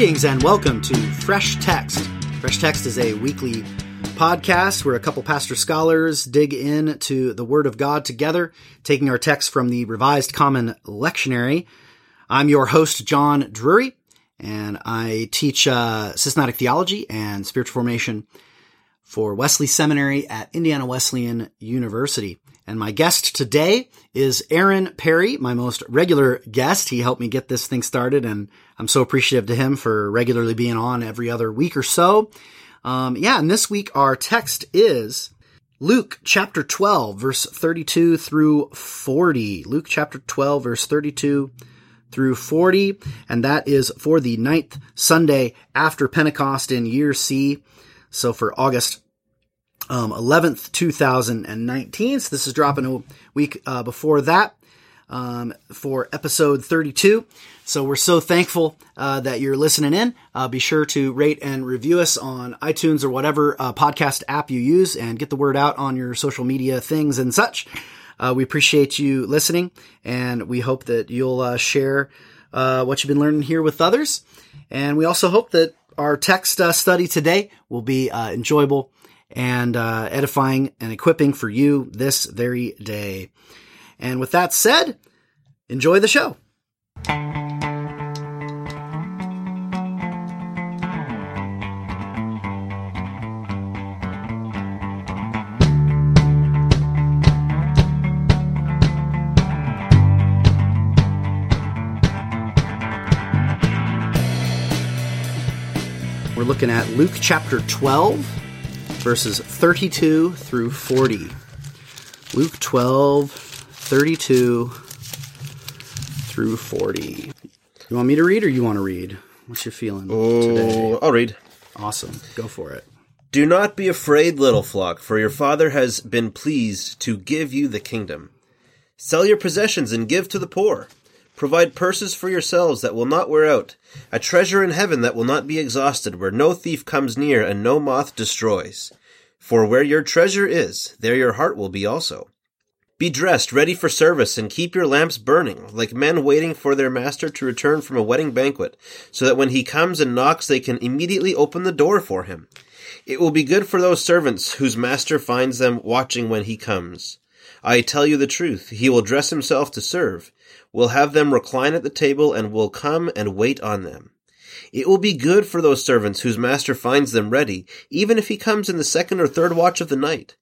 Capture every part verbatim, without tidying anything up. Greetings and welcome to Fresh Text. Fresh Text is a weekly podcast where a couple pastor scholars dig in to the Word of God together, taking our text from the Revised Common Lectionary. I'm your host, John Drury, and I teach uh, systematic theology and spiritual formation for Wesley Seminary at Indiana Wesleyan University. And my guest today is Aaron Perry, my most regular guest. He helped me get this thing started, and I'm so appreciative to him for regularly being on every other week or so. Um, yeah, and this week our text is Luke chapter twelve, verse thirty-two through forty. Luke chapter twelve, verse thirty-two through forty, and that is for the ninth Sunday after Pentecost in year C, so for August Um, eleventh, two thousand nineteen. So this is dropping a week uh, before that um, for episode thirty-two. So we're so thankful uh, that you're listening in. Uh, be sure to rate and review us on iTunes or whatever uh, podcast app you use and get the word out on your social media things and such. Uh, we appreciate you listening, and we hope that you'll uh, share uh, what you've been learning here with others. And we also hope that our text uh, study today will be uh, enjoyable and uh, edifying and equipping for you this very day. And with that said, enjoy the show. We're looking at Luke chapter twelve, verses thirty-two through forty. Luke twelve, thirty-two through forty. You want me to read or you want to read? What's your feeling oh, today? I'll read. Awesome. Go for it. Do not be afraid, little flock, for your Father has been pleased to give you the kingdom. Sell your possessions and give to the poor. Provide purses for yourselves that will not wear out, a treasure in heaven that will not be exhausted, where no thief comes near and no moth destroys. For where your treasure is, there your heart will be also. Be dressed, ready for service, and keep your lamps burning, like men waiting for their master to return from a wedding banquet, so that when he comes and knocks, they can immediately open the door for him. It will be good for those servants whose master finds them watching when he comes. I tell you the truth, he will dress himself to serve, will have them recline at the table, and will come and wait on them. It will be good for those servants whose master finds them ready, even if he comes in the second or third watch of the night.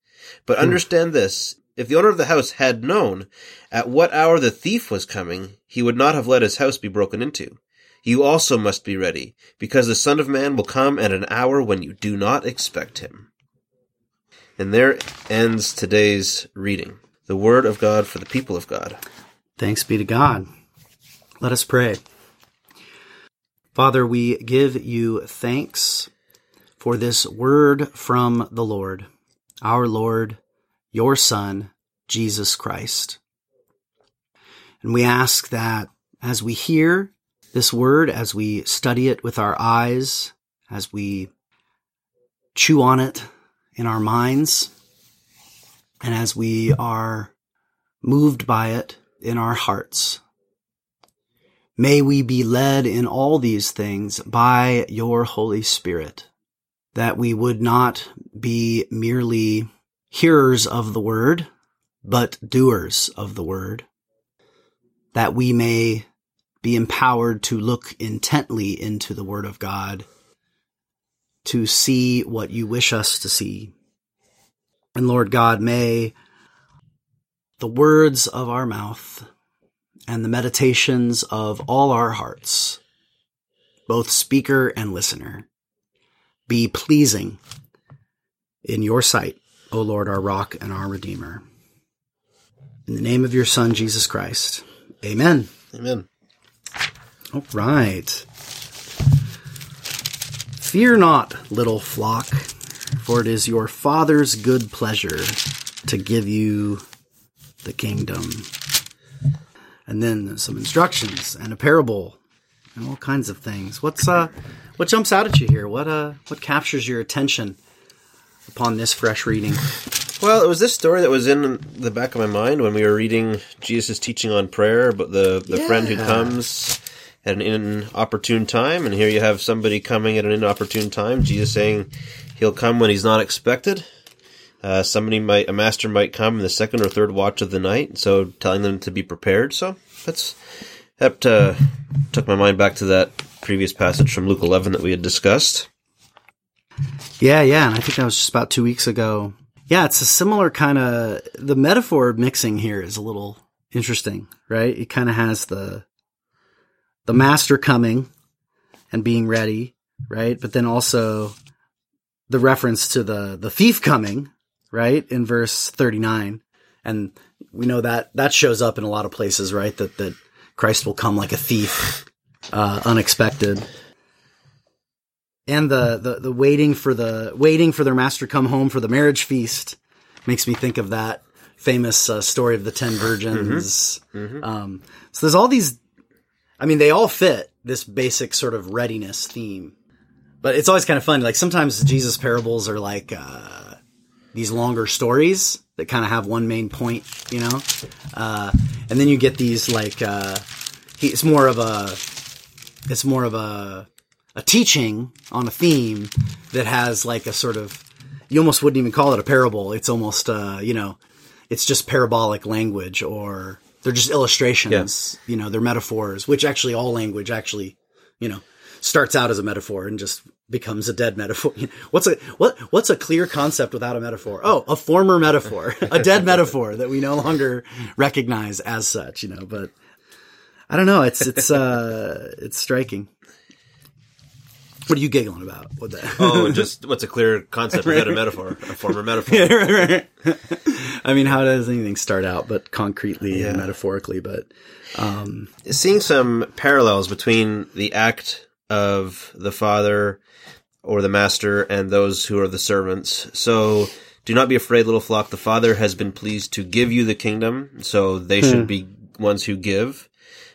But understand this, if the owner of the house had known at what hour the thief was coming, he would not have let his house be broken into. You also must be ready, because the Son of Man will come at an hour when you do not expect him. And there ends today's reading. The word of God for the people of God. Thanks be to God. Let us pray. Father, we give you thanks for this word from the Lord, our Lord, your Son, Jesus Christ. And we ask that as we hear this word, as we study it with our eyes, as we chew on it in our minds, and as we are moved by it in our hearts, may we be led in all these things by your Holy Spirit, that we would not be merely hearers of the word, but doers of the word, that we may be empowered to look intently into the word of God, to see what you wish us to see. And Lord God, may the words of our mouth and the meditations of all our hearts, both speaker and listener, be pleasing in your sight, O Lord, our rock and our redeemer. In the name of your Son, Jesus Christ. Amen. Amen. All right. Fear not, little flock, for it is your Father's good pleasure to give you the kingdom. And then some instructions and a parable and all kinds of things. What's uh what jumps out at you here? What uh what captures your attention upon this fresh reading? Well, it was this story that was in the back of my mind when we were reading Jesus' teaching on prayer, about the, the yeah. friend who comes at an inopportune time, and here you have somebody coming at an inopportune time. Jesus saying he'll come when he's not expected. Uh, somebody might, a master might come in the second or third watch of the night, so telling them to be prepared. So that's that uh, took my mind back to that previous passage from Luke eleven that we had discussed. Yeah, yeah, and I think that was just about two weeks ago. Yeah, it's a similar kind of, the metaphor mixing here is a little interesting, right? It kind of has the the master coming and being ready, right? But then also the reference to the the thief coming, right, in verse thirty-nine. And we know that that shows up in a lot of places, right, that that Christ will come like a thief, uh, unexpected. And the, the, the waiting for the waiting for their master come home for the marriage feast makes me think of that famous uh, story of the ten virgins. Mm-hmm. Mm-hmm. Um, so there's all these, I mean, they all fit this basic sort of readiness theme. But it's always kind of fun. Like sometimes Jesus parables are like uh, these longer stories that kind of have one main point, you know? Uh, and then you get these like, uh, he, it's more of a, it's more of a, a teaching on a theme that has like a sort of, you almost wouldn't even call it a parable. It's almost, uh, you know, it's just parabolic language, or they're just illustrations, yeah. You know, they're metaphors, which actually all language actually, you know, starts out as a metaphor and just becomes a dead metaphor. What's a, what, what's a clear concept without a metaphor? Oh, a former metaphor, a dead metaphor that we no longer recognize as such, you know, but I don't know. It's, it's, uh, it's striking. What are you giggling about? What the- oh, just what's a clear concept without a metaphor, a former metaphor. Yeah, right, right. I mean, how does anything start out but concretely yeah. and metaphorically? But um, seeing some parallels between the act of the father or the master and those who are the servants. So do not be afraid, little flock. The father has been pleased to give you the kingdom, so they hmm. should be ones who give.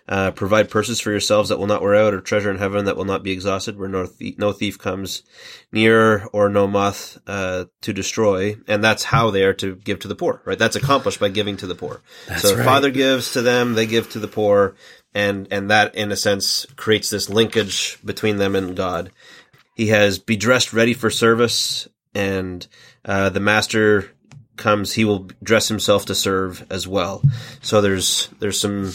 Uh, provide purses for yourselves that will not wear out, or treasure in heaven that will not be exhausted, where no, th- no thief comes near or no moth uh, to destroy. And that's how they are to give to the poor, right? That's accomplished by giving to the poor. That's so the right. Father gives to them, they give to the poor, and, and that, in a sense, creates this linkage between them and God. He has be dressed ready for service, and uh, the master comes, he will dress himself to serve as well. So there's there's some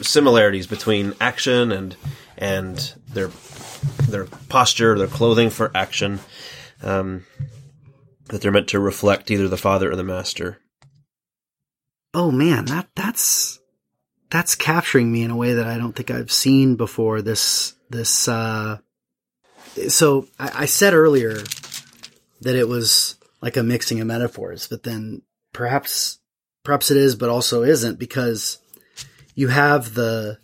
similarities between action and and their their posture, their clothing for action, um, that they're meant to reflect either the father or the master. Oh man, that that's that's capturing me in a way that I don't think I've seen before. This this uh, so I, I said earlier that it was like a mixing of metaphors, but then perhaps, perhaps it is, but also isn't, because you have the,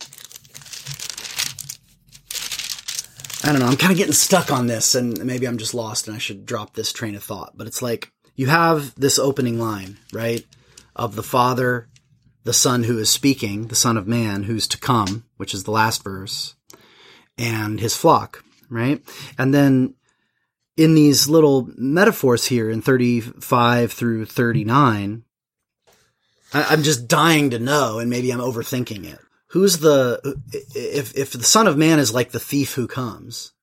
I don't know, I'm kind of getting stuck on this and maybe I'm just lost and I should drop this train of thought, but it's like, you have this opening line, right? Of the Father, the Son who is speaking, the Son of Man who's to come, which is the last verse, and his flock, right? And then in these little metaphors here in thirty-five through thirty-nine, I, I'm just dying to know, and maybe I'm overthinking it. Who's the, if, if the Son of Man is like the thief who comes,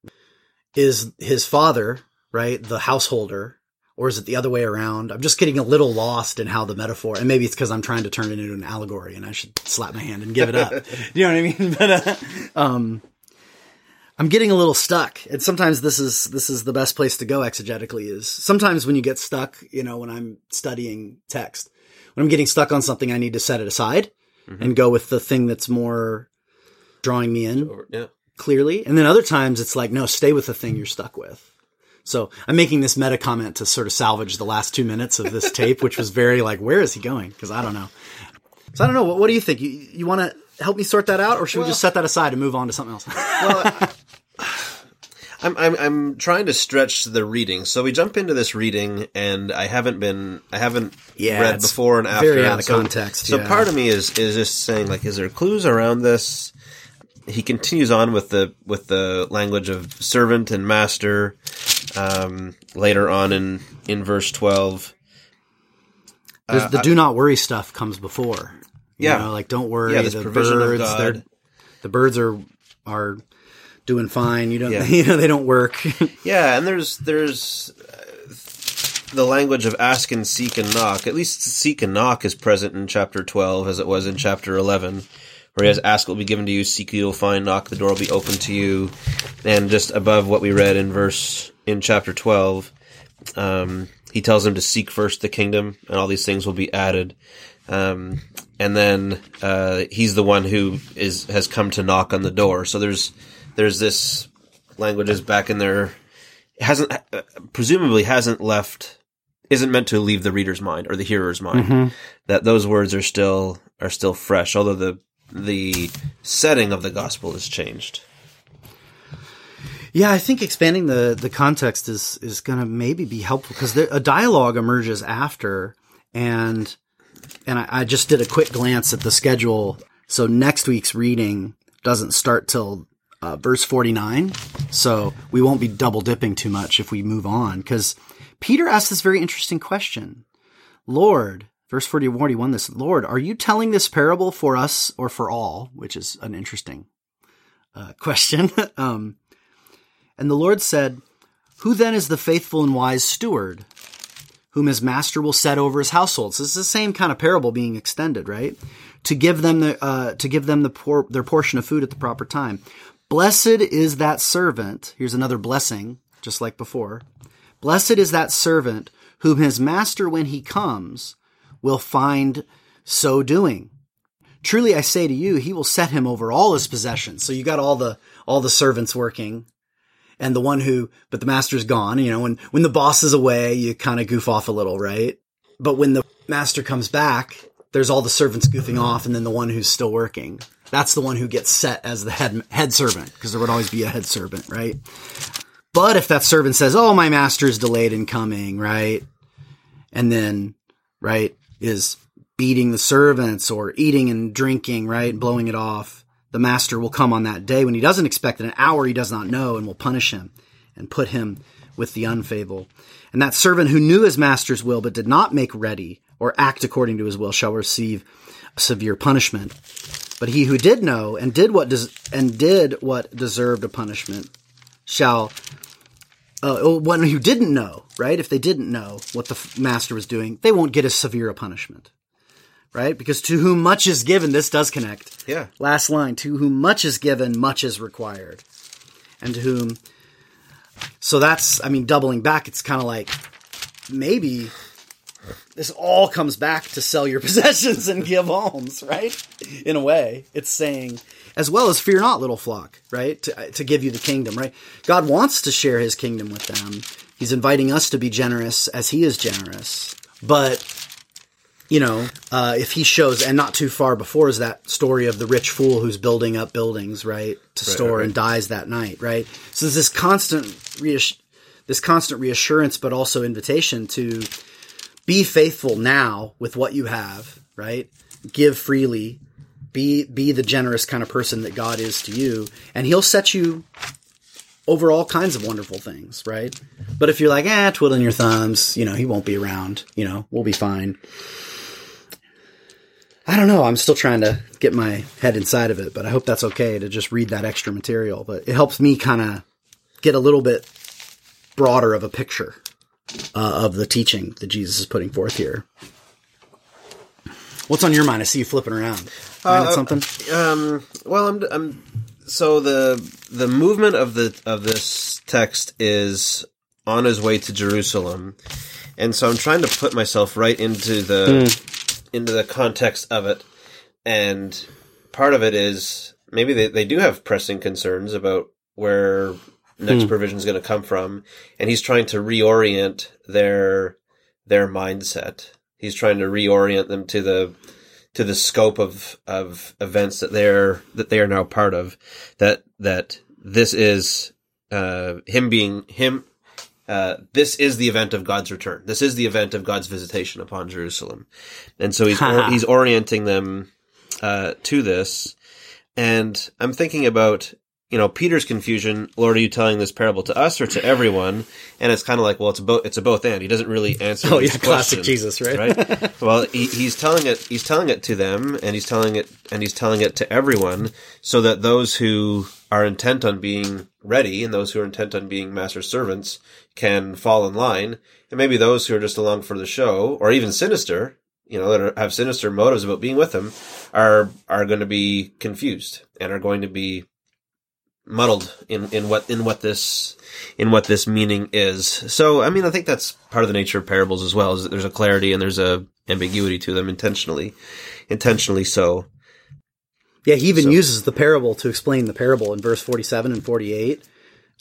is his father, right, the householder, or is it the other way around? I'm just getting a little lost in how the metaphor, and maybe it's because I'm trying to turn it into an allegory and I should slap my hand and give it up. You know what I mean? But, uh, um, I'm getting a little stuck, and sometimes this is this is the best place to go exegetically. Is sometimes when you get stuck, you know, when I'm studying text, when I'm getting stuck on something, I need to set it aside mm-hmm. and go with the thing that's more drawing me in yeah. clearly. And then other times it's like, no, stay with the thing you're stuck with. So I'm making this meta comment to sort of salvage the last two minutes of this tape, which was very like, where is he going? Because I don't know. So I don't know. What, what do you think? You you want to help me sort that out, or should well, we just set that aside and move on to something else? Well, I, I'm, I'm, I'm trying to stretch the reading. So we jump into this reading and I haven't been, I haven't yeah, read before and after. Very out of so, context. So yeah. part of me is, is just saying like, is there clues around this? He continues on with the, with the language of servant and master, um, later on in, in verse twelve. Uh, the do not worry stuff comes before. You yeah. know, like, don't worry. Yeah, this the provision birds, of God. The birds are are doing fine. You don't, yeah. you know, they don't work. Yeah, and there's there's uh, the language of ask and seek and knock. At least seek and knock is present in chapter twelve, as it was in chapter eleven, where he has ask will be given to you, seek you will find, knock the door will be open to you, and just above what we read in verse in chapter twelve, um, he tells him to seek first the kingdom, and all these things will be added. Um, and then uh, he's the one who is has come to knock on the door. So there's there's this language is back in there, hasn't uh, presumably hasn't left, isn't meant to leave the reader's mind or the hearer's mind. Mm-hmm. That those words are still are still fresh, although the the setting of the gospel has changed. Yeah, I think expanding the the context is is going to maybe be helpful because a dialogue emerges after, and. And I, I just did a quick glance at the schedule. So next week's reading doesn't start till uh, verse forty-nine. So we won't be double dipping too much if we move on, because Peter asked this very interesting question. Lord, verse forty-one, this, Lord, are you telling this parable for us or for all? Which is an interesting uh, question. um, and the Lord said, who then is the faithful and wise steward? Whom his master will set over his household. So it's the same kind of parable being extended, right? To give them the uh, to give them the por- their portion of food at the proper time. Blessed is that servant. Here's another blessing, just like before. Blessed is that servant whom his master, when he comes, will find so doing. Truly, I say to you, he will set him over all his possessions. So you got all the all the servants working. And the one who, but the master's gone, you know, when, when the boss is away, you kind of goof off a little, right? But when the master comes back, there's all the servants goofing off. And then the one who's still working, that's the one who gets set as the head, head servant, because there would always be a head servant, right? But if that servant says, oh, my master's delayed in coming, right? And then, right, is beating the servants or eating and drinking, right? Blowing it off. The master will come on that day when he doesn't expect, in an hour he does not know, and will punish him and put him with the unfaithful. And that servant who knew his master's will but did not make ready or act according to his will shall receive severe punishment. But he who did know and did what des- and did what deserved a punishment shall uh, one who didn't know, right? If they didn't know what the f- master was doing, they won't get as severe a punishment. Right? Because to whom much is given, this does connect. Yeah. Last line, to whom much is given, much is required. And to whom, so that's, I mean, doubling back, it's kind of like, maybe this all comes back to sell your possessions and give alms, right? In a way, it's saying, as well as fear not, little flock, right? To, to give you the kingdom, right? God wants to share his kingdom with them. He's inviting us to be generous as he is generous. But You know, uh, if he shows, and not too far before is that story of the rich fool who's building up buildings, right, to right, store right, right. and dies that night, right? So there's this constant, reass- this constant reassurance, but also invitation to be faithful now with what you have, right? Give freely, be be the generous kind of person that God is to you, and he'll set you over all kinds of wonderful things, right? But if you're like, eh, twiddling your thumbs, you know, he won't be around, you know, we'll be fine. I don't know. I'm still trying to get my head inside of it, but I hope that's okay to just read that extra material. But it helps me kind of get a little bit broader of a picture uh, of the teaching that Jesus is putting forth here. What's on your mind? I see you flipping around. Uh, uh, something. Um, well, I'm, I'm. So the the movement of the of this text is on his way to Jerusalem, and so I'm trying to put myself right into the. Mm. into the context of it. And part of it is maybe they, they do have pressing concerns about where next hmm. provision is going to come from. And he's trying to reorient their, their mindset. He's trying to reorient them to the, to the scope of, of events that they're, that they are now part of, that, that this is, uh, him being him, Uh, this is the event of God's return. This is the event of God's visitation upon Jerusalem. And so he's or, he's orienting them uh, to this. And I'm thinking about you know, Peter's confusion, Lord, are you telling this parable to us or to everyone? And it's kind of like, well, it's a both, it's a both and. He doesn't really answer oh, his yeah, question. Classic Jesus, right? Right? Well, he, he's telling it, he's telling it to them, and he's telling it, and he's telling it to everyone, so that those who are intent on being ready and those who are intent on being master servants can fall in line. And maybe those who are just along for the show, or even sinister, you know, that are, have sinister motives about being with them, are, are going to be confused and are going to be muddled in, in what in what this in what this meaning is. So, I mean, I think that's part of the nature of parables as well, is that there's a clarity and there's a ambiguity to them intentionally, intentionally so. Yeah, he even so. uses the parable to explain the parable in verse forty-seven and forty-eight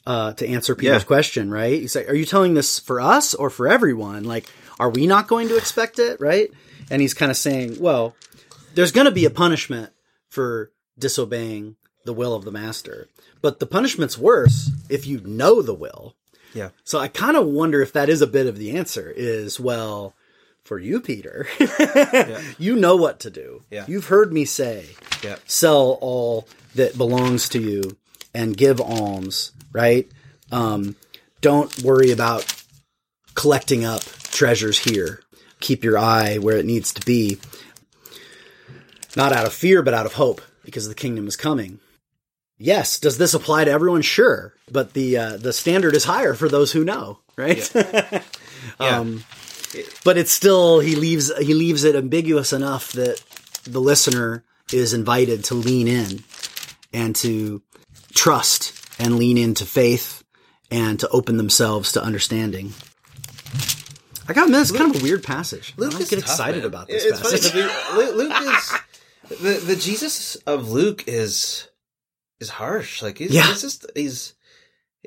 uh, to answer Peter's yeah. question, right? He's like, are you telling this for us or for everyone? Like, are we not going to expect it, right? And he's kind of saying, well, there's going to be a punishment for disobeying the will of the master. But the punishment's worse if you know the will. Yeah. So I kind of wonder if that is a bit of the answer is, well, for you, Peter, yeah. you know what to do. Yeah. You've heard me say, yeah. sell all that belongs to you and give alms, right? Um, don't worry about collecting up treasures here. Keep your eye where it needs to be. Not out of fear, but out of hope, because the kingdom is coming. Yes. Does this apply to everyone? Sure. But the uh, the standard is higher for those who know, right? Yeah. yeah. Um, but it's still, he leaves he leaves it ambiguous enough that the listener is invited to lean in and to trust and lean into faith and to open themselves to understanding. I got to admit, it's Luke, kind of a weird passage. Luke I don't is get tough, excited man. About this it's passage. Funny, Luke is, the, the Jesus of Luke is... is harsh. Like he's, yeah. he's just, he's,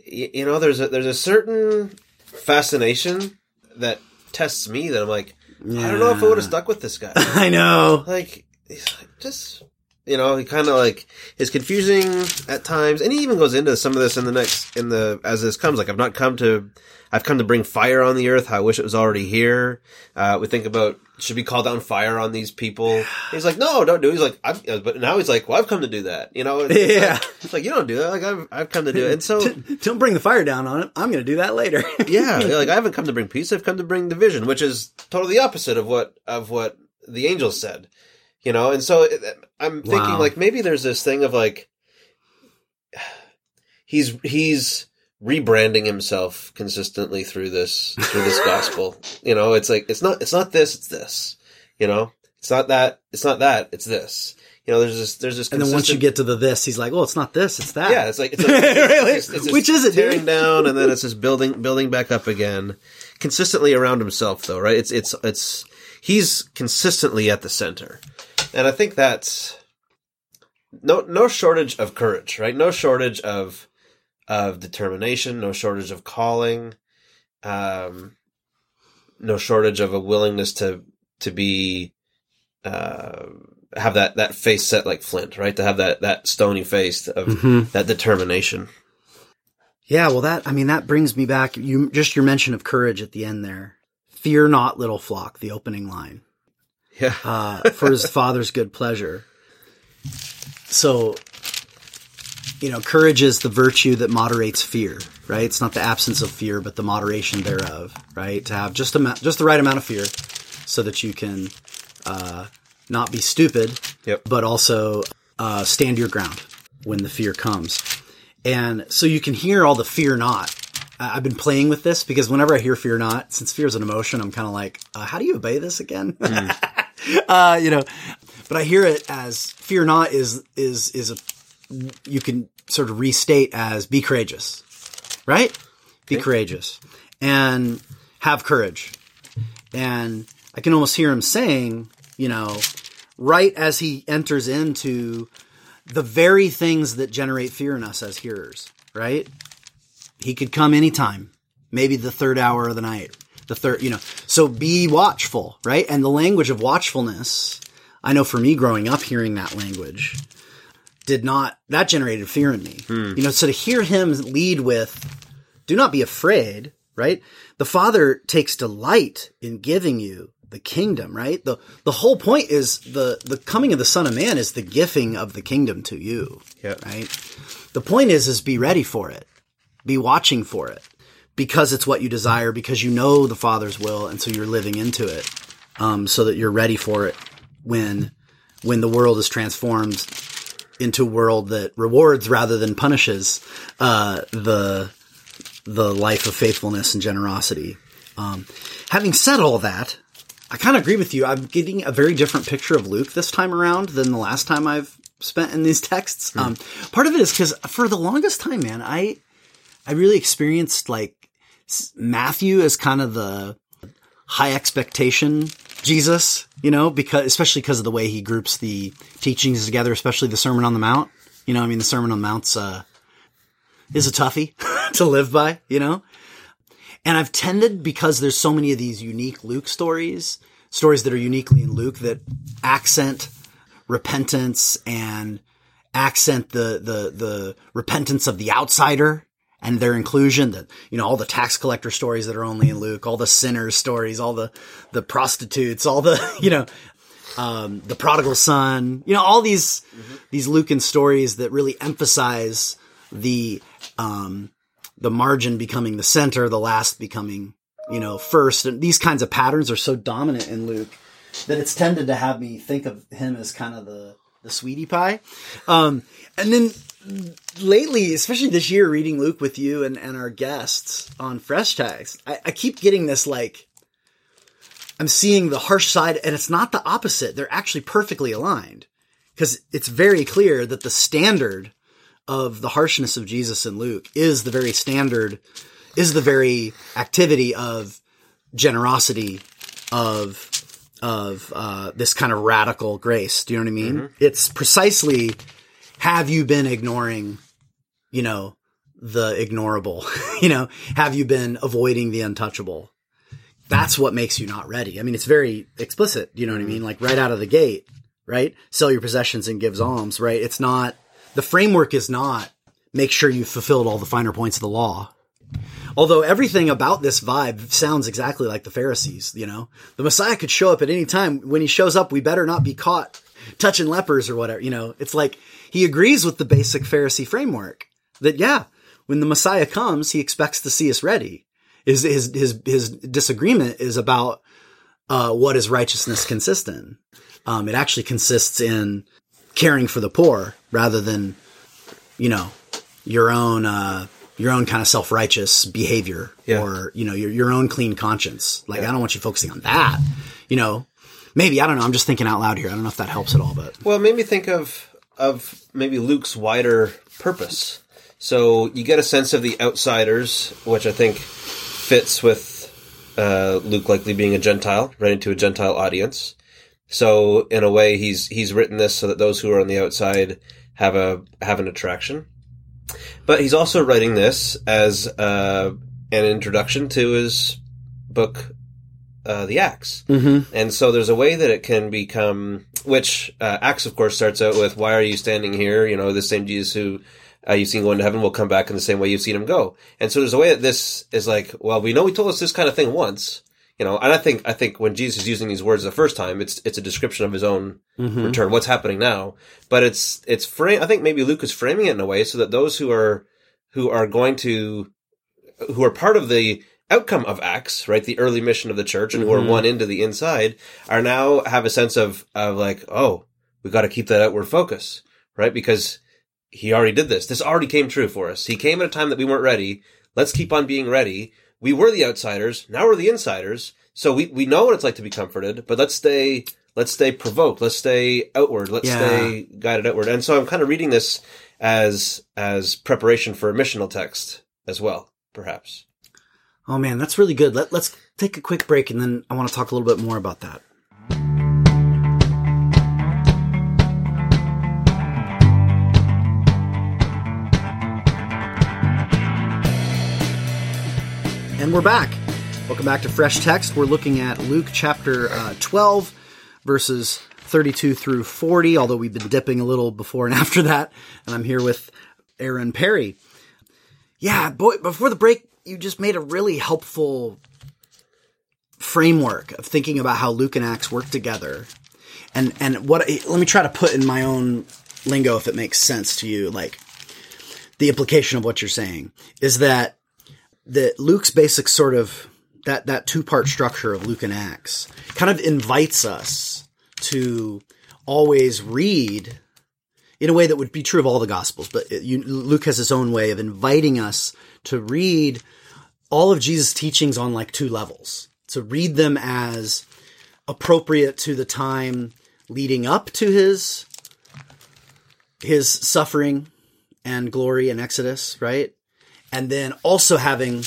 you know, there's a, there's a certain fascination that tests me that I'm like, yeah. I don't know if I would have stuck with this guy. I know. Like, he's like, just, you know, he kind of like is confusing at times. And he even goes into some of this in the next, in the, as this comes, like I've not come to, I've come to bring fire on the earth. I wish it was already here. Uh, we think about, should we call down fire on these people? He's like, no, don't do it. He's like, I've, but now he's like, well, I've come to do that. You know, it's, it's yeah. Like, it's like, you don't do that. Like I've, I've come to do it. And so don't bring the fire down on it. I'm going to do that later. yeah. Like I haven't come to bring peace. I've come to bring division, which is totally opposite of what, of what the angels said, you know? And so it, I'm thinking wow. like, maybe there's this thing of like, he's, he's, rebranding himself consistently through this, through this gospel. You know, it's like, it's not, it's not this, it's this, you know, it's not that, it's not that, it's this, you know, there's this, there's this. Consistent... And then once you get to the, this, he's like, well, it's not this, it's that. Yeah. It's like, it's, like, really? it's, it's which is it tearing dude? down and then it's just building, building back up again consistently around himself though. Right. It's, it's, it's, he's consistently at the center. And I think that's no, no shortage of courage, right? No shortage of, of determination, no shortage of calling, um, no shortage of a willingness to, to be, uh, have that, that face set like flint, right? To have that, that stony face of mm-hmm. that determination. Yeah. Well, that, I mean, that brings me back. You just, your mention of courage at the end there. Fear not, little flock, the opening line. Yeah. uh, for his father's good pleasure. So, you know, courage is the virtue that moderates fear, right? It's not the absence of fear, but the moderation thereof, right? To have just amount, just the right amount of fear so that you can uh, not be stupid, yep. but also uh, stand your ground when the fear comes. And so you can hear all the fear not. I've been playing with this because whenever I hear fear not, since fear is an emotion, I'm kind of like, uh, how do you obey this again? Mm. uh, you know, but I hear it as fear not is, is, is a, you can sort of restate as be courageous, right? Be okay. courageous and have courage. And I can almost hear him saying, you know, right as he enters into the very things that generate fear in us as hearers, right? He could come anytime, maybe the third hour of the night, the third, you know, so be watchful, right? And the language of watchfulness, I know for me growing up hearing that language did not, that generated fear in me. Hmm. You know, so to hear him lead with, do not be afraid, right? The Father takes delight in giving you the kingdom, right? The the whole point is the, the coming of the Son of Man is the gifting of the kingdom to you, yep. right? The point is, is be ready for it. Be watching for it because it's what you desire, because you know the Father's will, and so you're living into it um, so that you're ready for it when when the world is transformed into a world that rewards rather than punishes uh, the the life of faithfulness and generosity. Um, having said all that, I kind of agree with you. I'm getting a very different picture of Luke this time around than the last time I've spent in these texts. Mm. Um, part of it is because for the longest time, man, I I really experienced like Matthew as kind of the high expectation Jesus, you know, because especially because of the way he groups the teachings together, especially the Sermon on the Mount. You know, I mean, the Sermon on the Mount's uh, is a toughie to live by, you know. And I've tended, because there's so many of these unique Luke stories, stories that are uniquely in Luke that accent repentance and accent the, the, the repentance of the outsider and their inclusion, that, you know, all the tax collector stories that are only in Luke, all the sinners stories, all the, the prostitutes, all the, you know, um, the prodigal son, you know, all these, mm-hmm. these Lucan stories that really emphasize the, um, the margin becoming the center, the last becoming, you know, first. And these kinds of patterns are so dominant in Luke that it's tended to have me think of him as kind of the, the sweetie pie. Um, and then lately, especially this year, reading Luke with you and, and our guests on Fresh Text, I, I keep getting this, like, I'm seeing the harsh side, and it's not the opposite. They're actually perfectly aligned, because it's very clear that the standard of the harshness of Jesus in Luke is the very standard, is the very activity of generosity, of of uh, this kind of radical grace. Do you know what I mean? Mm-hmm. It's precisely, have you been ignoring, you know, the ignorable? You know, have you been avoiding the untouchable? That's what makes you not ready. I mean, it's very explicit. You know what I mean? Like right out of the gate, right? Sell your possessions and give alms, right? It's not, the framework is not make sure you fulfilled all the finer points of the law. Although everything about this vibe sounds exactly like the Pharisees, you know, the Messiah could show up at any time. When he shows up, we better not be caught touching lepers or whatever. You know, it's like he agrees with the basic Pharisee framework that, yeah, when the Messiah comes, he expects to see us ready. His, his, his, his disagreement is about uh, what is righteousness consist in. Um, it actually consists in caring for the poor rather than, you know, your own, uh, your own kind of self-righteous behavior, yeah. or, you know, your, your own clean conscience. Like, yeah. I don't want you focusing on that, you know, maybe, I don't know. I'm just thinking out loud here. I don't know if that helps at all, but. Well, it made me think of, of maybe Luke's wider purpose. So you get a sense of the outsiders, which I think fits with, uh, Luke likely being a Gentile, right into a Gentile audience. So in a way, he's he's written this so that those who are on the outside have a have an attraction. But he's also writing this as uh, an introduction to his book, uh, The Acts. Mm-hmm. And so there's a way that it can become, which uh, Acts, of course, starts out with, why are you standing here? You know, the same Jesus who uh, you've seen go into heaven will come back in the same way you've seen him go. And so there's a way that this is like, well, we know he told us this kind of thing once. You know, and I think I think when Jesus is using these words the first time, it's it's a description of his own mm-hmm. return, what's happening now. But it's it's frame. I think maybe Luke is framing it in a way so that those who are who are going to who are part of the outcome of Acts, right, the early mission of the church, and mm-hmm. who are one into the inside, are now have a sense of of like, oh, we got to keep that outward focus, right? Because he already did this. This already came true for us. He came at a time that we weren't ready. Let's keep on being ready. We were the outsiders. Now we're the insiders. So we, we know what it's like to be comforted, but let's stay, let's stay provoked. Let's stay outward. Let's yeah. stay guided outward. And so I'm kind of reading this as, as preparation for a missional text as well, perhaps. Oh man, that's really good. Let, let's take a quick break, and then I want to talk a little bit more about that. And we're back. Welcome back to Fresh Text. We're looking at Luke chapter uh, twelve, verses thirty-two through forty, although we've been dipping a little before and after that. And I'm here with Aaron Perry. Yeah, boy, before the break, you just made a really helpful framework of thinking about how Luke and Acts work together. And and what let me try to put in my own lingo, if it makes sense to you, like the implication of what you're saying is that that Luke's basic sort of that that two-part structure of Luke and Acts kind of invites us to always read in a way that would be true of all the Gospels, but it, you, Luke has his own way of inviting us to read all of Jesus' teachings on like two levels, to read them as appropriate to the time leading up to his his suffering and glory and Exodus, right? And then also having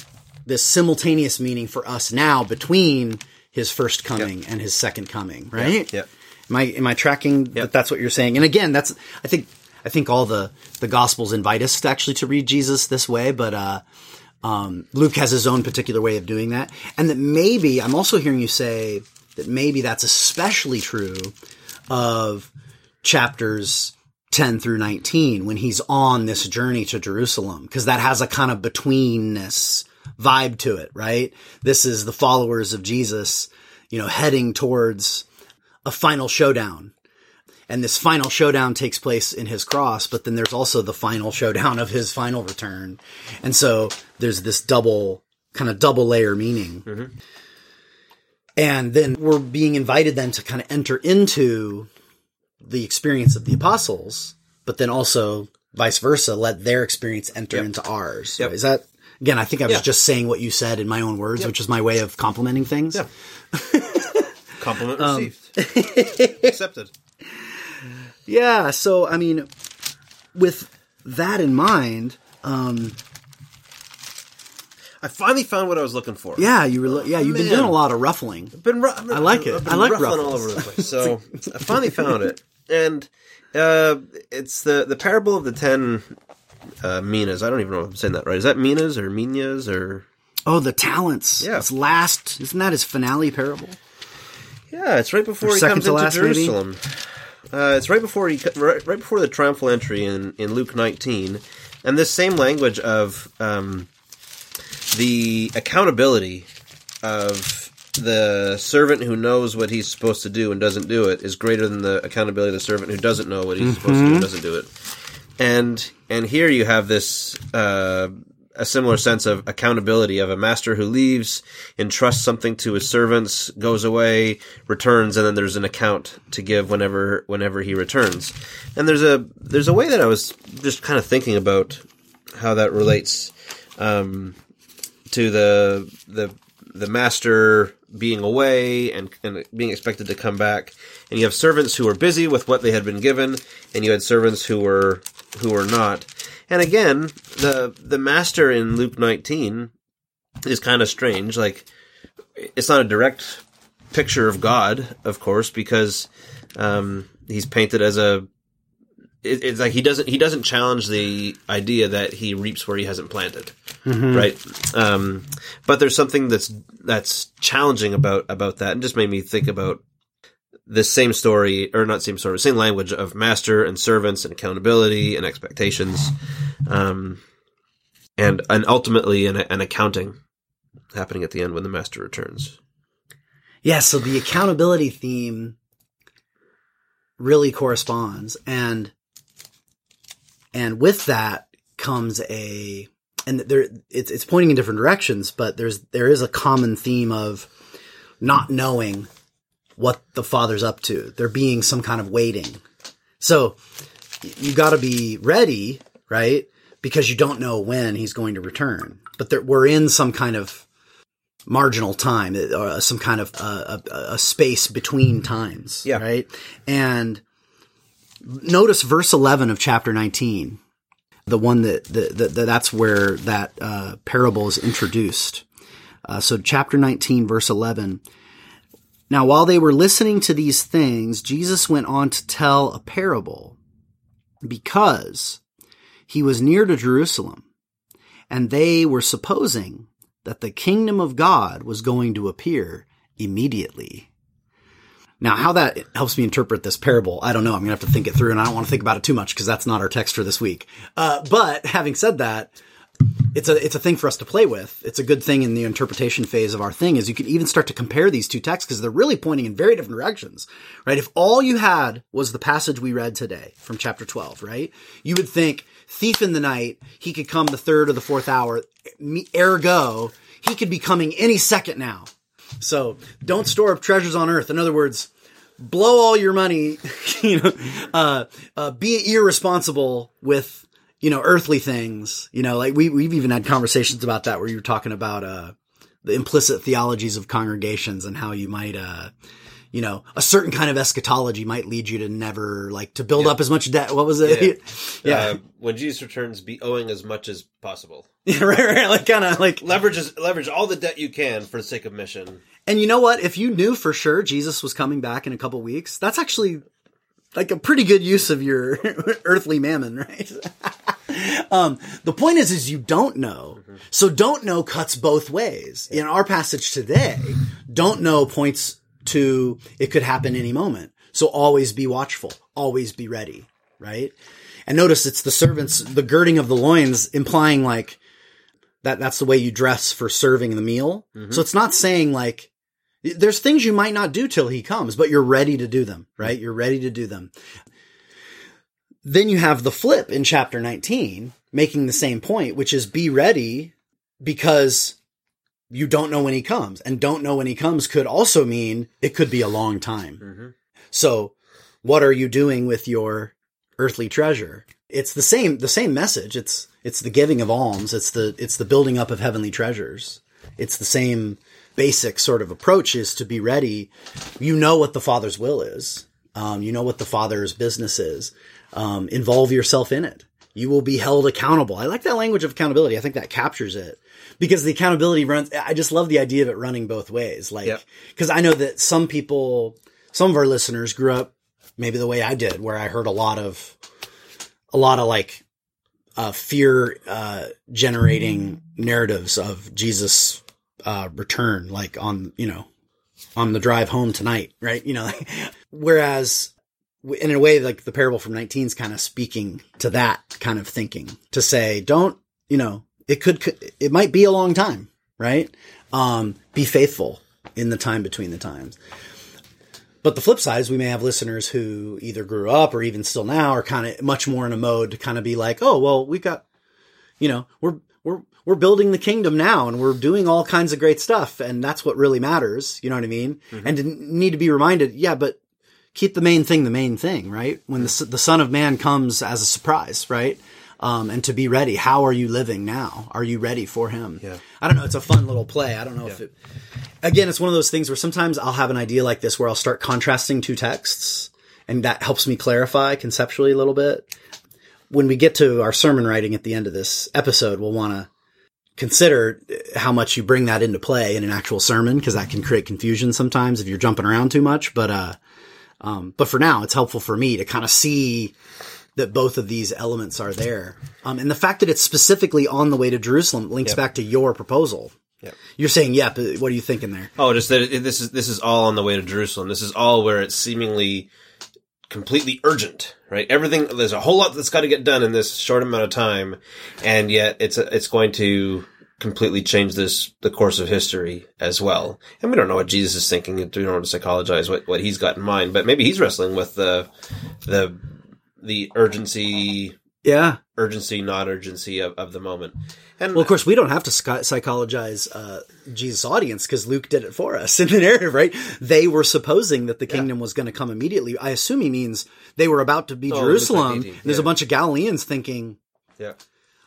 this simultaneous meaning for us now between his first coming yep. and his second coming, right? Yep. yep. Am I am I tracking yep. that that's what you're saying? And again, that's I think I think all the, the Gospels invite us to actually to read Jesus this way, but uh, um, Luke has his own particular way of doing that. And that maybe I'm also hearing you say that maybe that's especially true of chapters ten through nineteen when he's on this journey to Jerusalem, because that has a kind of betweenness vibe to it, right? This is the followers of Jesus, you know, heading towards a final showdown. And this final showdown takes place in his cross, but then there's also the final showdown of his final return. And so there's this double, kind of double layer meaning. Mm-hmm. And then we're being invited then to kind of enter into the experience of the apostles, but then also vice versa, let their experience enter yep. into ours. Yep. Is that, again, I think I was yeah. just saying what you said in my own words, yep. which is my way of complimenting things. Yeah. Compliment received. Um, Accepted. Yeah. So, I mean, with that in mind, um, I finally found what I was looking for. Yeah, you were. Li- yeah, you've Man. been doing a lot of ruffling. I've been, ru- I've been I like it. I've been I like ruffling ruffles. all over the place. So I finally found it, and uh, it's the, the parable of the ten uh, minas. I don't even know if I'm saying that right. Is that minas or minas or? Oh, the talents. Yeah, it's last. Isn't that his finale parable? Yeah, it's right before or he comes into Jerusalem. Uh, it's right before he right, right before the triumphal entry in, in Luke nineteen, and this same language of. Um, The accountability of the servant who knows what he's supposed to do and doesn't do it is greater than the accountability of the servant who doesn't know what he's mm-hmm. supposed to do and doesn't do it. And and here you have this uh, a similar sense of accountability of a master who leaves, entrusts something to his servants, goes away, returns, and then there's an account to give whenever whenever he returns. And there's a there's a way that I was just kind of thinking about how that relates. Um, To the the the master being away and, and being expected to come back, and you have servants who were busy with what they had been given, and you had servants who were who were not. And again, the the master in Luke nineteen is kind of strange. Like, it's not a direct picture of God, of course, because um, he's painted as a. It, it's like he doesn't he doesn't challenge the idea that he reaps where he hasn't planted. Mm-hmm. Right, um, but there's something that's that's challenging about about that, and just made me think about this same story, or not same story, same language of master and servants and accountability and expectations, um, and and ultimately an, an accounting happening at the end when the master returns. Yeah, so the accountability theme really corresponds, and and with that comes a. And there, it's it's pointing in different directions, but there's there is a common theme of not knowing what the Father's up to. There being some kind of waiting. So you got to be ready, right? Because you don't know when he's going to return. But there, we're in some kind of marginal time, or some kind of uh, a, a space between times, yeah. right? And notice verse eleven of chapter nineteen. The one that the, the, the that's where that uh, parable is introduced. Uh, so chapter nineteen, verse eleven. Now, while they were listening to these things, Jesus went on to tell a parable because he was near to Jerusalem, and they were supposing that the kingdom of God was going to appear immediately. Now, how that helps me interpret this parable, I don't know. I'm going to have to think it through, and I don't want to think about it too much because that's not our text for this week. Uh, but having said that, it's a it's a thing for us to play with. It's a good thing in the interpretation phase of our thing is you can even start to compare these two texts because they're really pointing in very different directions, right? If all you had was the passage we read today from chapter twelve, right? You would think thief in the night, he could come the third or the fourth hour, ergo, he could be coming any second now. So don't store up treasures on earth. In other words, blow all your money, you know, uh, uh, be irresponsible with, you know, earthly things, you know, like we, we've even had conversations about that where you were talking about, uh, the implicit theologies of congregations and how you might, uh, you know, a certain kind of eschatology might lead you to never like to build yeah. up as much debt. What was it? Yeah. yeah. Uh, when Jesus returns, be owing as much as possible. right, right. Like kind of like leverage, is, leverage all the debt you can for the sake of mission. And you know what? If you knew for sure Jesus was coming back in a couple weeks, that's actually like a pretty good use of your earthly mammon, right? um, the point is, is you don't know. Mm-hmm. So don't know cuts both ways. In our passage today, don't know points to it could happen any moment. So always be watchful. Always be ready, right? And notice it's the servants, the girding of the loins, implying like that that's the way you dress for serving the meal. Mm-hmm. So it's not saying like, there's things you might not do till he comes, but you're ready to do them, right? You're ready to do them. Then you have the flip in chapter nineteen, making the same point, which is be ready because you don't know when he comes. And don't know when he comes could also mean it could be a long time. Mm-hmm. So what are you doing with your earthly treasure? It's the same, the same message. It's, it's the giving of alms. It's the, it's the building up of heavenly treasures. It's the same basic sort of approach is to be ready. You know what the Father's will is. Um, you know what the Father's business is. Um, involve yourself in it. You will be held accountable. I like that language of accountability. I think that captures it because the accountability runs. I just love the idea of it running both ways. Like, yep. Cause I know that some people, some of our listeners grew up maybe the way I did, where I heard a lot of, a lot of like, uh, fear, uh, generating narratives of Jesus, uh, return, like on, you know, on the drive home tonight, right? You know, like, whereas in a way, like the parable from nineteen is kind of speaking to that kind of thinking to say, don't, you know, it could, it might be a long time, right? Um, be faithful in the time between the times. But the flip side is we may have listeners who either grew up or even still now are kind of much more in a mode to kind of be like, oh, well, we got, you know, we're, We're, we're building the kingdom now and we're doing all kinds of great stuff. And that's what really matters. You know what I mean? Mm-hmm. And to need to be reminded. Yeah. But keep the main thing, the main thing, right? When the, the Son of Man comes as a surprise, right? Um, and to be ready, how are you living now? Are you ready for him? Yeah. I don't know. It's a fun little play. I don't know yeah. if it, again, it's one of those things where sometimes I'll have an idea like this where I'll start contrasting two texts and that helps me clarify conceptually a little bit. When we get to our sermon writing at the end of this episode, we'll want to consider how much you bring that into play in an actual sermon, because that can create confusion sometimes if you're jumping around too much. But uh, um, but for now, it's helpful for me to kind of see that both of these elements are there. Um, and the fact that it's specifically on the way to Jerusalem links yep. back to your proposal. Yep. You're saying, yeah, but what are you thinking there? Oh, just that it, this is this is all on the way to Jerusalem. This is all where it's seemingly completely urgent, right? Everything, there's a whole lot that's got to get done in this short amount of time, and yet it's a, it's going to completely change this the course of history as well. And we don't know what Jesus is thinking. We don't want to psychologize what, what he's got in mind, but maybe he's wrestling with the the the urgency, yeah, urgency, not urgency of, of the moment. And well, of course, we don't have to psychologize uh, Jesus' audience because Luke did it for us in the narrative, right? They were supposing that the kingdom yeah. was going to come immediately. I assume he means they were about to be oh, Jerusalem. Like yeah. There's a bunch of Galileans thinking, yeah.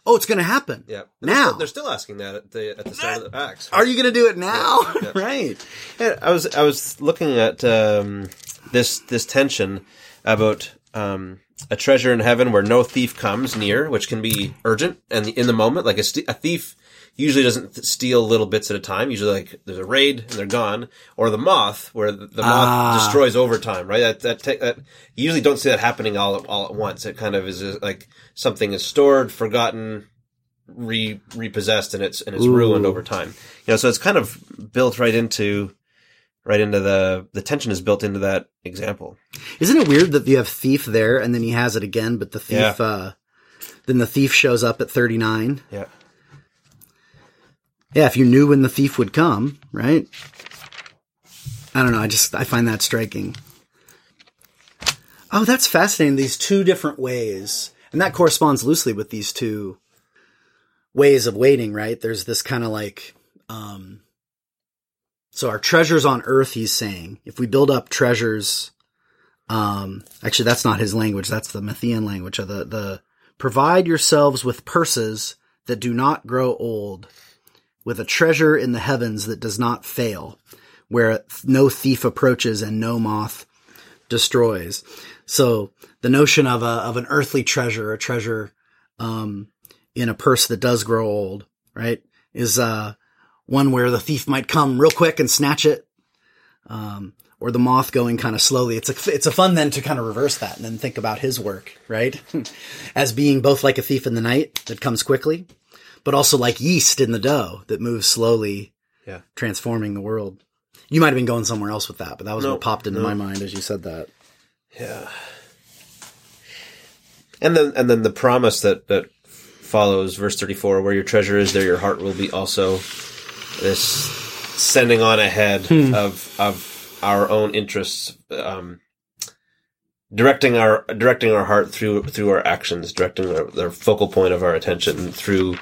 oh, it's going to happen yeah. now. They're still asking that at the, at the start of the Acts. Right? Are you going to do it now? Yeah. Yeah. right. Yeah, I was I was looking at um, this, this tension about um, a treasure in heaven where no thief comes near, which can be urgent and in the moment. Like a, st- a thief usually doesn't th- steal little bits at a time. Usually, like there's a raid and they're gone, or the moth, where the, the ah. moth destroys over time. Right? That that, te- that you usually don't see that happening all all at once. It kind of is uh, like something is stored, forgotten, re- repossessed, and it's and it's Ooh. ruined over time. You know, so it's kind of built right into. Right into the, the tension is built into that example. Isn't it weird that you have thief there and then he has it again, but the thief, yeah. uh, then the thief shows up at thirty-nine. Yeah. Yeah, if you knew when the thief would come, right? I don't know. I just, I find that striking. Oh, that's fascinating. These two different ways. And that corresponds loosely with these two ways of waiting, right? There's this kind of like, um, so our treasures on earth, he's saying, if we build up treasures, um, actually that's not his language. That's the Matthean language of the, the provide yourselves with purses that do not grow old, with a treasure in the heavens that does not fail, where no thief approaches and no moth destroys. So the notion of a, of an earthly treasure, a treasure, um, in a purse that does grow old, right, is, uh, one where the thief might come real quick and snatch it, um, or the moth going kind of slowly. It's a, it's a fun then to kind of reverse that and then think about his work, right? As being both like a thief in the night that comes quickly, but also like yeast in the dough that moves slowly, yeah, transforming the world. You might have been going somewhere else with that, but that was no, what popped into no. my mind as you said that. Yeah. And then, and then the promise that, that follows verse thirty-four, where your treasure is, there your heart will be also. This sending on ahead hmm. of, of, our own interests, um, directing our directing our heart through through our actions, directing our, the focal point of our attention through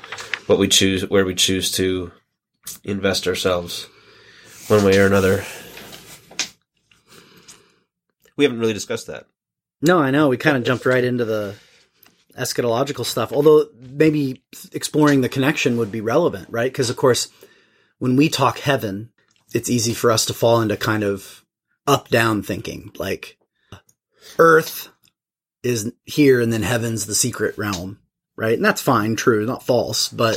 what we choose, where we choose to invest ourselves, one way or another. We haven't really discussed that. No, I know we kind of jumped right into the eschatological stuff. Although maybe exploring the connection would be relevant, right? Because of course, when we talk heaven, it's easy for us to fall into kind of up-down thinking, like earth is here and then heaven's the secret realm, right? And that's fine, true, not false. But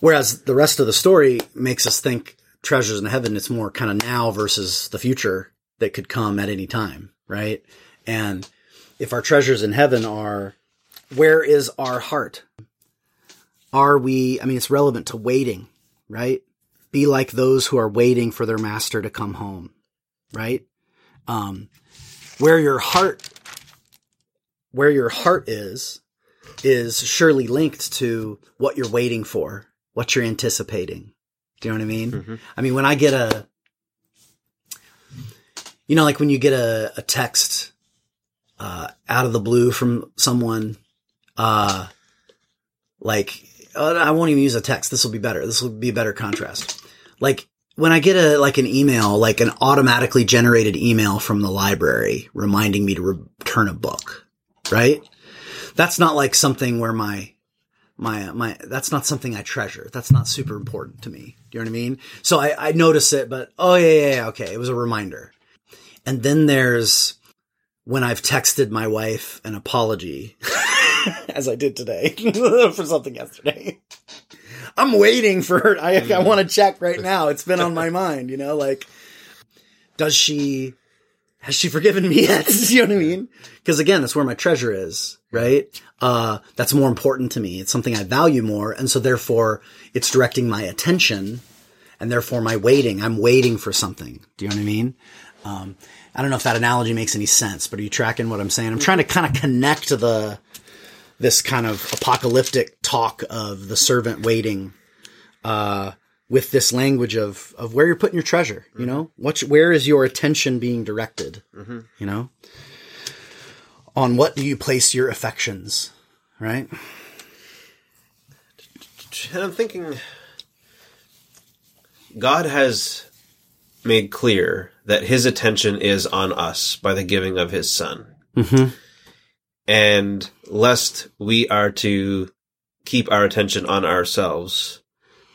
whereas the rest of the story makes us think treasures in heaven, it's more kind of now versus the future that could come at any time, right? And if our treasures in heaven are, where is our heart? Are we, I mean, it's relevant to waiting, right? Be like those who are waiting for their master to come home, right? Um, where your heart, where your heart is, is surely linked to what you're waiting for, what you're anticipating. Do you know what I mean? Mm-hmm. I mean, when I get a, you know, like when you get a, a text uh, out of the blue from someone, uh, like, I won't even use a text. This will be better. This will be a better contrast. Like when I get a, like an email, like an automatically generated email from the library reminding me to return a book, right? That's not like something where my, my, my, that's not something I treasure. That's not super important to me. Do you know what I mean? So I, I notice it, but oh yeah, yeah, yeah. Okay. It was a reminder. And then there's when I've texted my wife an apology. As I did today for something yesterday. I'm waiting for her. I, I want to check right now. It's been on my mind, you know, like, does she, has she forgiven me yet? You know what I mean? Because again, that's where my treasure is, right? Uh, that's more important to me. It's something I value more. And so therefore it's directing my attention and therefore my waiting. I'm waiting for something. Do you know what I mean? Um, I don't know if that analogy makes any sense, but are you tracking what I'm saying? I'm trying to kind of connect to the, this kind of apocalyptic talk of the servant waiting, uh, with this language of, of where you're putting your treasure, you mm-hmm. know, what, where is your attention being directed, mm-hmm. you know, on what do you place your affections, right? And I'm thinking God has made clear that his attention is on us by the giving of his son. Mm-hmm. And lest we are to keep our attention on ourselves,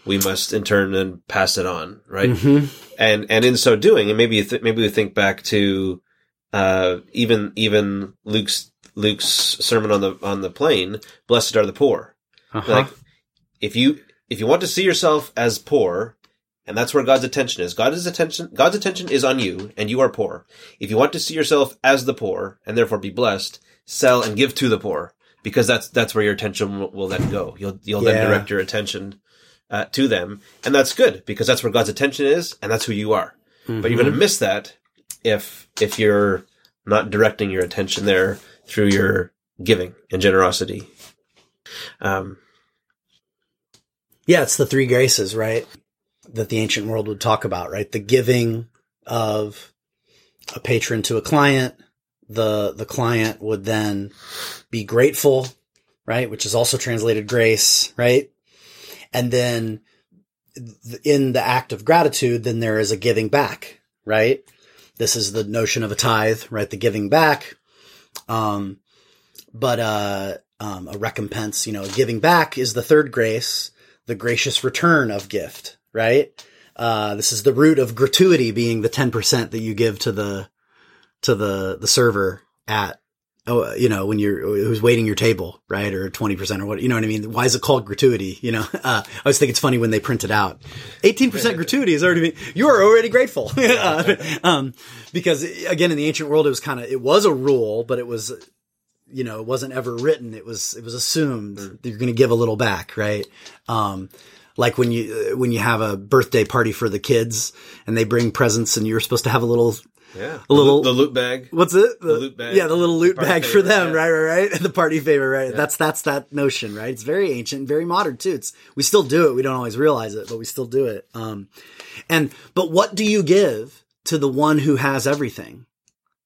we must in turn then pass it on, right? Mm-hmm. And and in so doing, and maybe you th- maybe we think back to uh, even even Luke's Luke's sermon on the on the plain. Blessed are the poor. Uh-huh. Like if you if you want to see yourself as poor, and that's where God's attention is. God's attention God's attention is on you, and you are poor. If you want to see yourself as the poor, and therefore be blessed, sell and give to the poor, because that's that's where your attention will, will then go. You'll you'll yeah. then direct your attention uh, to them, and that's good because that's where God's attention is, and that's who you are. Mm-hmm. But you're going to miss that if if you're not directing your attention there through your giving and generosity. Um, Yeah, it's the three graces, right? That the ancient world would talk about, right? The giving of a patron to a client. The, the client would then be grateful, right? Which is also translated grace, right? And then in the act of gratitude, then there is a giving back, right? This is the notion of a tithe, right? The giving back. Um, but, uh, um, a recompense, you know, giving back is the third grace, the gracious return of gift, right? Uh, this is the root of gratuity being the ten percent that you give to the, to the, the server at, oh, you know, when you're, who's waiting your table, right? Or twenty percent or what, you know what I mean? Why is it called gratuity? You know, uh, I always think it's funny when they print it out. eighteen percent gratuity is already, you're already grateful. um, because again, in the ancient world, it was kind of, it was a rule, but it was, you know, it wasn't ever written. It was, it was assumed mm. that you're going to give a little back, right? Um, Like when you, when you have a birthday party for the kids and they bring presents and you're supposed to have a little, yeah, a little, the loot bag. What's it? The, the loot bag. Yeah. The little loot the bag favor, for them. Yeah. Right. Right. Right. The party favor. Right. Yeah. That's, that's that notion. Right. It's very ancient, very modern too. It's, we still do it. We don't always realize it, but we still do it. Um, and, but what do you give to the one who has everything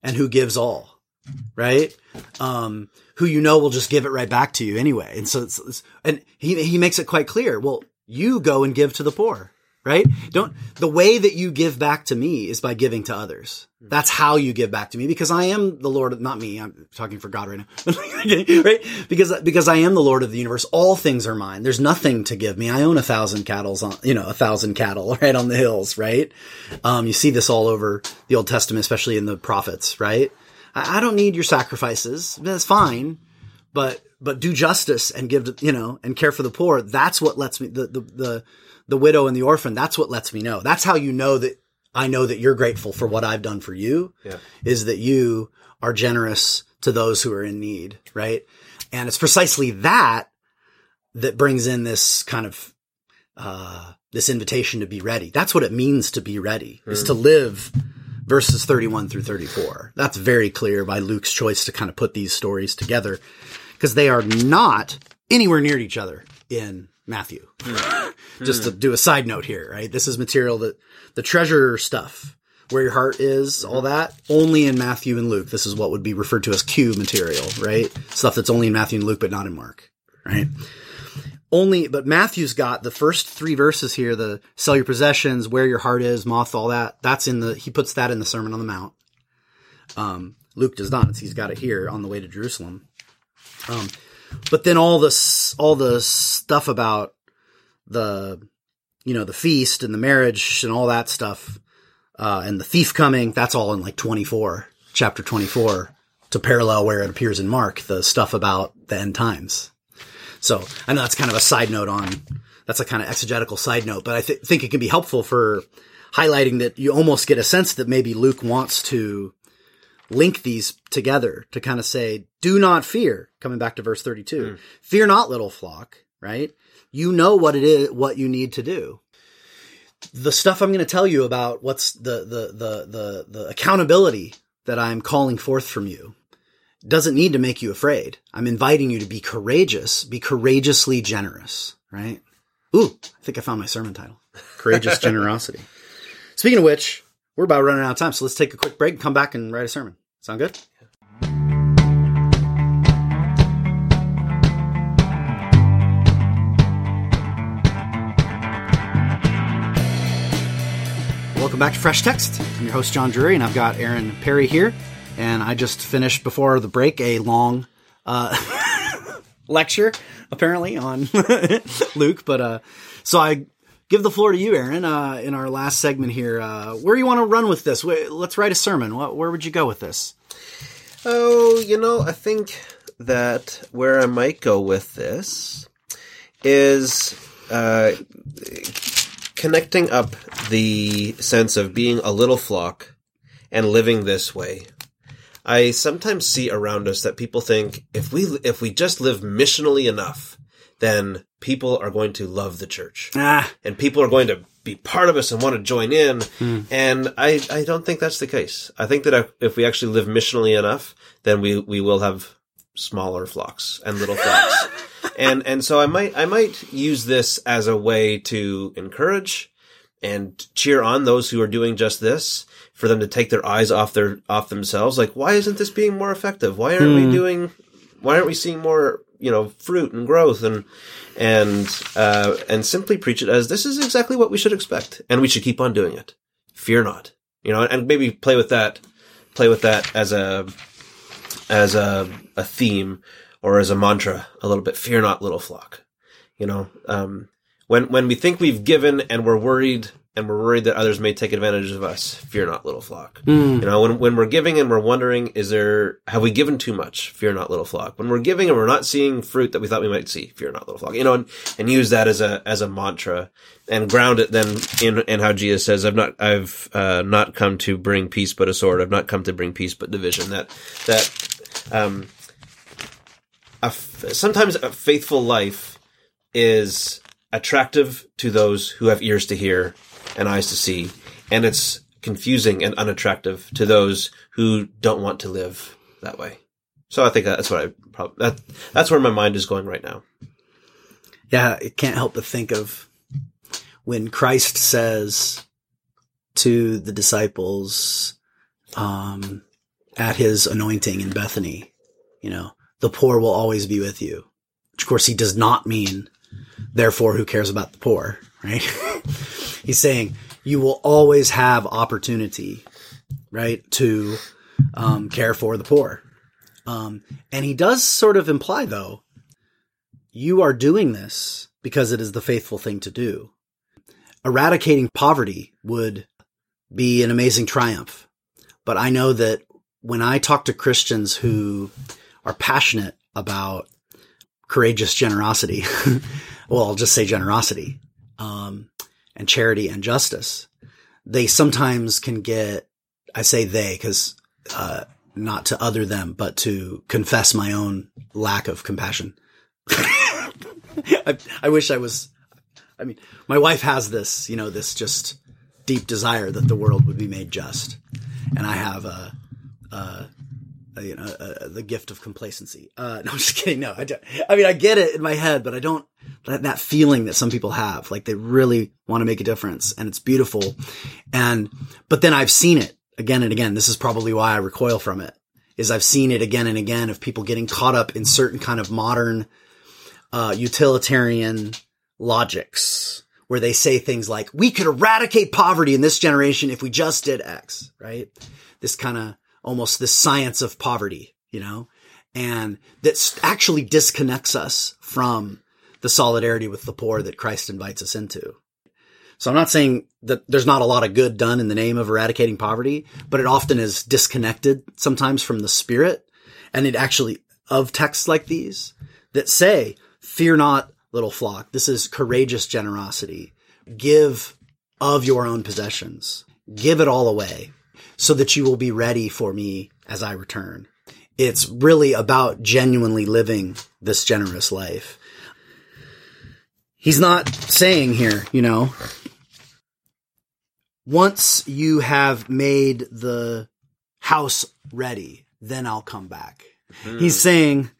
and who gives all? Right. Um, who, you know, will just give it right back to you anyway. And so it's, it's and he, he makes it quite clear. Well, you go and give to the poor, right? Don't, the way that you give back to me is by giving to others. That's how you give back to me, because I am the Lord of, not me, I'm talking for God right now, right? Because, because I am the Lord of the universe. All things are mine. There's nothing to give me. I own a thousand cattle on, you know, a thousand cattle right on the hills, right? Um, you see this all over the Old Testament, especially in the prophets, right? I, I don't need your sacrifices. That's fine. But, but do justice and give, you know, and care for the poor. That's what lets me, the, the, the, the widow and the orphan. That's what lets me know. That's how you know that I know that you're grateful for what I've done for you, yeah, is that you are generous to those who are in need. Right. And it's precisely that that brings in this kind of, uh, this invitation to be ready. That's what it means to be ready, mm. is to live verses thirty-one through thirty-four. That's very clear by Luke's choice to kind of put these stories together, because they are not anywhere near each other in Matthew. Mm. Just mm. to do a side note here, right? This is material that the treasure stuff, where your heart is, all that, only in Matthew and Luke. This is what would be referred to as Q material, right? Stuff that's only in Matthew and Luke, but not in Mark, right? Only, but Matthew's got the first three verses here, the sell your possessions, where your heart is, moth, all that. That's in the, he puts that in the Sermon on the Mount. Um, Luke does not. He's got it here on the way to Jerusalem. Um, but then all this, all the stuff about the, you know, the feast and the marriage and all that stuff, uh, and the thief coming, that's all in like twenty-four, chapter twenty-four, to parallel where it appears in Mark, the stuff about the end times. So I know that's kind of a side note on, that's a kind of exegetical side note, but I th- think it can be helpful for highlighting that you almost get a sense that maybe Luke wants to link these together to kind of say, do not fear, coming back to verse thirty-two, mm. fear not, little flock, right? You know what it is, what you need to do. The stuff I'm going to tell you about, what's the, the, the, the, the accountability that I'm calling forth from you doesn't need to make you afraid. I'm inviting you to be courageous, be courageously generous, right? Ooh, I think I found my sermon title, Courageous Generosity. Speaking of which, we're about running out of time, so let's take a quick break and come back and write a sermon. Sound good? Welcome back to Fresh Text. I'm your host, John Drury, and I've got Aaron Perry here. And I just finished before the break a long uh, lecture, apparently, on Luke. But uh, so I... give the floor to you, Aaron, uh, in our last segment here. Uh, where do you want to run with this? Wait, let's write a sermon. What, where would you go with this? Oh, you know, I think that where I might go with this is uh, connecting up the sense of being a little flock and living this way. I sometimes see around us that people think, if we if we just live missionally enough, then people are going to love the church. Ah. And people are going to be part of us and want to join in. Mm. And I, I don't think that's the case. I think that if we actually live missionally enough, then we, we will have smaller flocks and little flocks. And and so I might I might use this as a way to encourage and cheer on those who are doing just this, for them to take their eyes off their off themselves. Like, why isn't this being more effective? Why aren't hmm. we doing? Why aren't we seeing more, you know, fruit and growth? And and uh, and simply preach it as, this is exactly what we should expect, and we should keep on doing it. Fear not, you know, and maybe play with that, play with that as a as a a theme or as a mantra a little bit. Fear not, little flock. You know, um, when when we think we've given and we're worried. And we're worried that others may take advantage of us. Fear not, little flock. Mm. You know, when when we're giving and we're wondering, is there have we given too much? Fear not, little flock. When we're giving and we're not seeing fruit that we thought we might see, fear not, little flock. You know, and, and use that as a as a mantra, and ground it then in in how Jesus says, "I've not I've uh, not come to bring peace, but a sword. I've not come to bring peace, but division." That that um, a f- sometimes a faithful life is attractive to those who have ears to hear and eyes to see, and it's confusing and unattractive to those who don't want to live that way. So I think that's what I probably, that, that's where my mind is going right now. Yeah, I can't help but think of when Christ says to the disciples um, at his anointing in Bethany, you know, the poor will always be with you. Which, of course, he does not mean, therefore, who cares about the poor, right? He's saying you will always have opportunity, right, to um, care for the poor. Um, and he does sort of imply, though, you are doing this because it is the faithful thing to do. Eradicating poverty would be an amazing triumph. But I know that when I talk to Christians who are passionate about courageous generosity, well, I'll just say generosity, um, and charity and justice, they sometimes can get, I say they, because uh, not to other them, but to confess my own lack of compassion. I, I wish I was, I mean, my wife has this, you know, this just deep desire that the world would be made just. And I have a, a you know, uh, the gift of complacency. Uh, no, I'm just kidding. No, I don't. I mean, I get it in my head, but I don't, that, that feeling that some people have, like they really want to make a difference, and it's beautiful. And, but then I've seen it again and again. This is probably why I recoil from it, is I've seen it again and again of people getting caught up in certain kind of modern, uh, utilitarian logics, where they say things like, we could eradicate poverty in this generation if we just did X, right? This kind of, almost this science of poverty, you know, and that actually disconnects us from the solidarity with the poor that Christ invites us into. So I'm not saying that there's not a lot of good done in the name of eradicating poverty, but it often is disconnected sometimes from the spirit, and it actually of texts like these that say, fear not, little flock. This is courageous generosity. Give of your own possessions. Give it all away, so that you will be ready for me as I return. It's really about genuinely living this generous life. He's not saying here, you know, once you have made the house ready, then I'll come back. Mm-hmm. He's saying,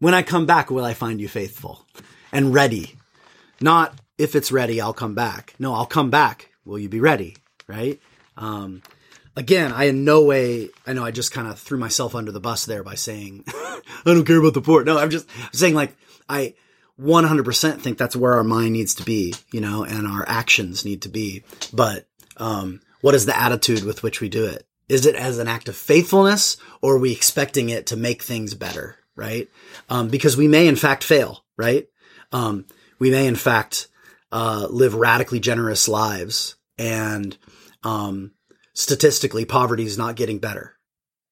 when I come back, will I find you faithful and ready? Not if it's ready, I'll come back. No, I'll come back. Will you be ready? Right? Um, again, I in no way, I know I just kind of threw myself under the bus there by saying, I don't care about the poor. No, I'm just I'm saying, like, I one hundred percent think that's where our mind needs to be, you know, and our actions need to be. But, um, what is the attitude with which we do it? Is it as an act of faithfulness, or are we expecting it to make things better? Right. Um, because we may in fact fail, right? Um, we may in fact, uh, live radically generous lives, and, Um, statistically, poverty is not getting better,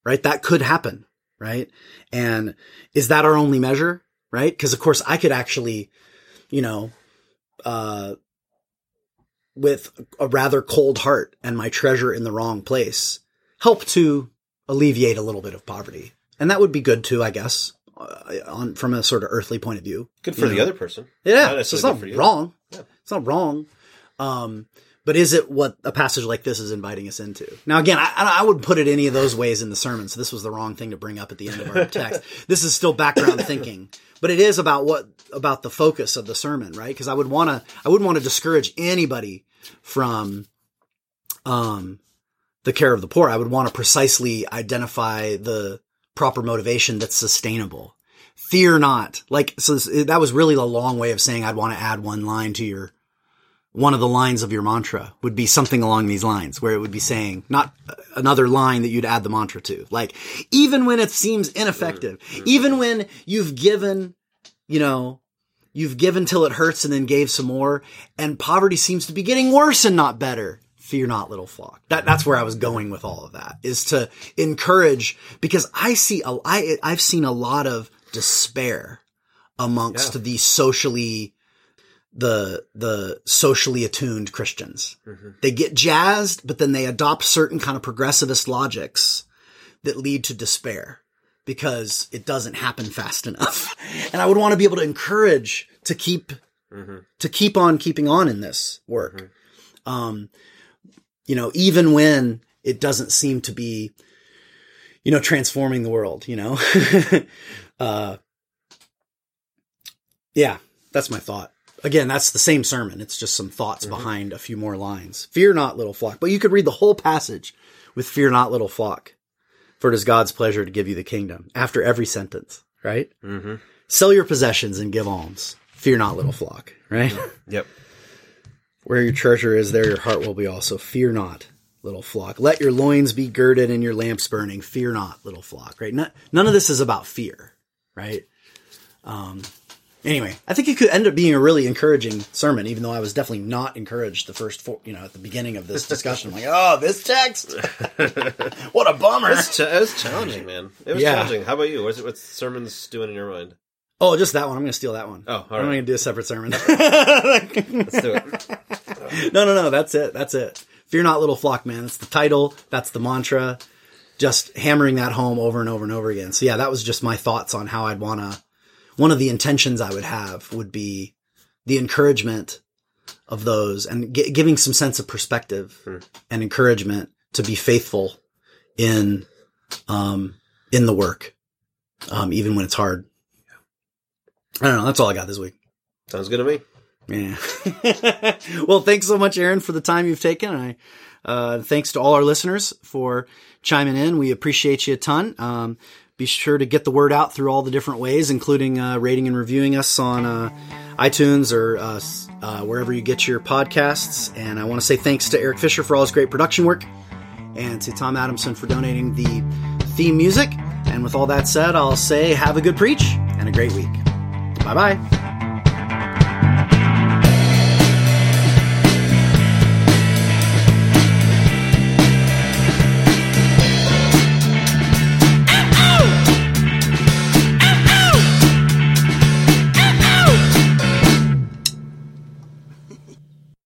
right? That could happen, right? And is that our only measure, right? Because of course I could actually, you know, uh, with a rather cold heart and my treasure in the wrong place, help to alleviate a little bit of poverty. And that would be good too, I guess, uh, on, from a sort of earthly point of view. Good for the know? Other person. Yeah. Not so it's not wrong. Yeah. It's not wrong. Um, But is it what a passage like this is inviting us into? Now, again, I, I wouldn't put it any of those ways in the sermon, so this was the wrong thing to bring up at the end of our text. This is still background thinking, but it is about what, about the focus of the sermon, right? Because I would want to, I wouldn't want to discourage anybody from, um, the care of the poor. I would want to precisely identify the proper motivation that's sustainable. Fear not. Like, so this, that was really a long way of saying I'd want to add one line to your, one of the lines of your mantra would be something along these lines, where it would be saying not another line that you'd add the mantra to. Like, even when it seems ineffective, mm-hmm. even when you've given, you know, you've given till it hurts and then gave some more, and poverty seems to be getting worse and not better. Fear not, little flock. That, that's where I was going with all of that, is to encourage, because I see, a, I, I've seen a lot of despair amongst yeah. the socially, the, the socially attuned Christians. Mm-hmm. They get jazzed, but then they adopt certain kind of progressivist logics that lead to despair because it doesn't happen fast enough. And I would want to be able to encourage to keep, mm-hmm. to keep on keeping on in this work. Mm-hmm. Um, you know, even when it doesn't seem to be, you know, transforming the world, you know, uh, yeah, that's my thought. Again, that's the same sermon. It's just some thoughts mm-hmm. behind a few more lines. Fear not, little flock. But you could read the whole passage with fear not, little flock. For it is God's pleasure to give you the kingdom after every sentence, right? Mm-hmm. Sell your possessions and give alms. Fear not, little flock, right? Yep. Where your treasure is, there your heart will be also. Fear not, little flock. Let your loins be girded and your lamps burning. Fear not, little flock, right? Not, none of this is about fear, right? Um, Anyway, I think it could end up being a really encouraging sermon, even though I was definitely not encouraged the first four, you know, at the beginning of this discussion. I'm like, oh, this text? What a bummer. It's ch- it was challenging, man. It was yeah. challenging. How about you? What's, what's sermons doing in your mind? Oh, just that one. I'm going to steal that one. Oh, all right. I'm going to do a separate sermon. Let's do it. No, no, no. That's it. That's it. Fear not, little flock, man. That's the title. That's the mantra. Just hammering that home over and over and over again. So yeah, that was just my thoughts on how I'd want to. One of the intentions I would have would be the encouragement of those and g- giving some sense of perspective hmm. and encouragement to be faithful in, um, in the work, um, even when it's hard. I don't know. That's all I got this week. Sounds good to me. Yeah. Well, thanks so much, Aaron, for the time you've taken. And I, uh, thanks to all our listeners for chiming in. We appreciate you a ton. Um, Be sure to get the word out through all the different ways, including uh, rating and reviewing us on uh, iTunes or uh, uh, wherever you get your podcasts. And I want to say thanks to Eric Fisher for all his great production work and to Tom Adamson for donating the theme music. And with all that said, I'll say have a good preach and a great week. Bye-bye.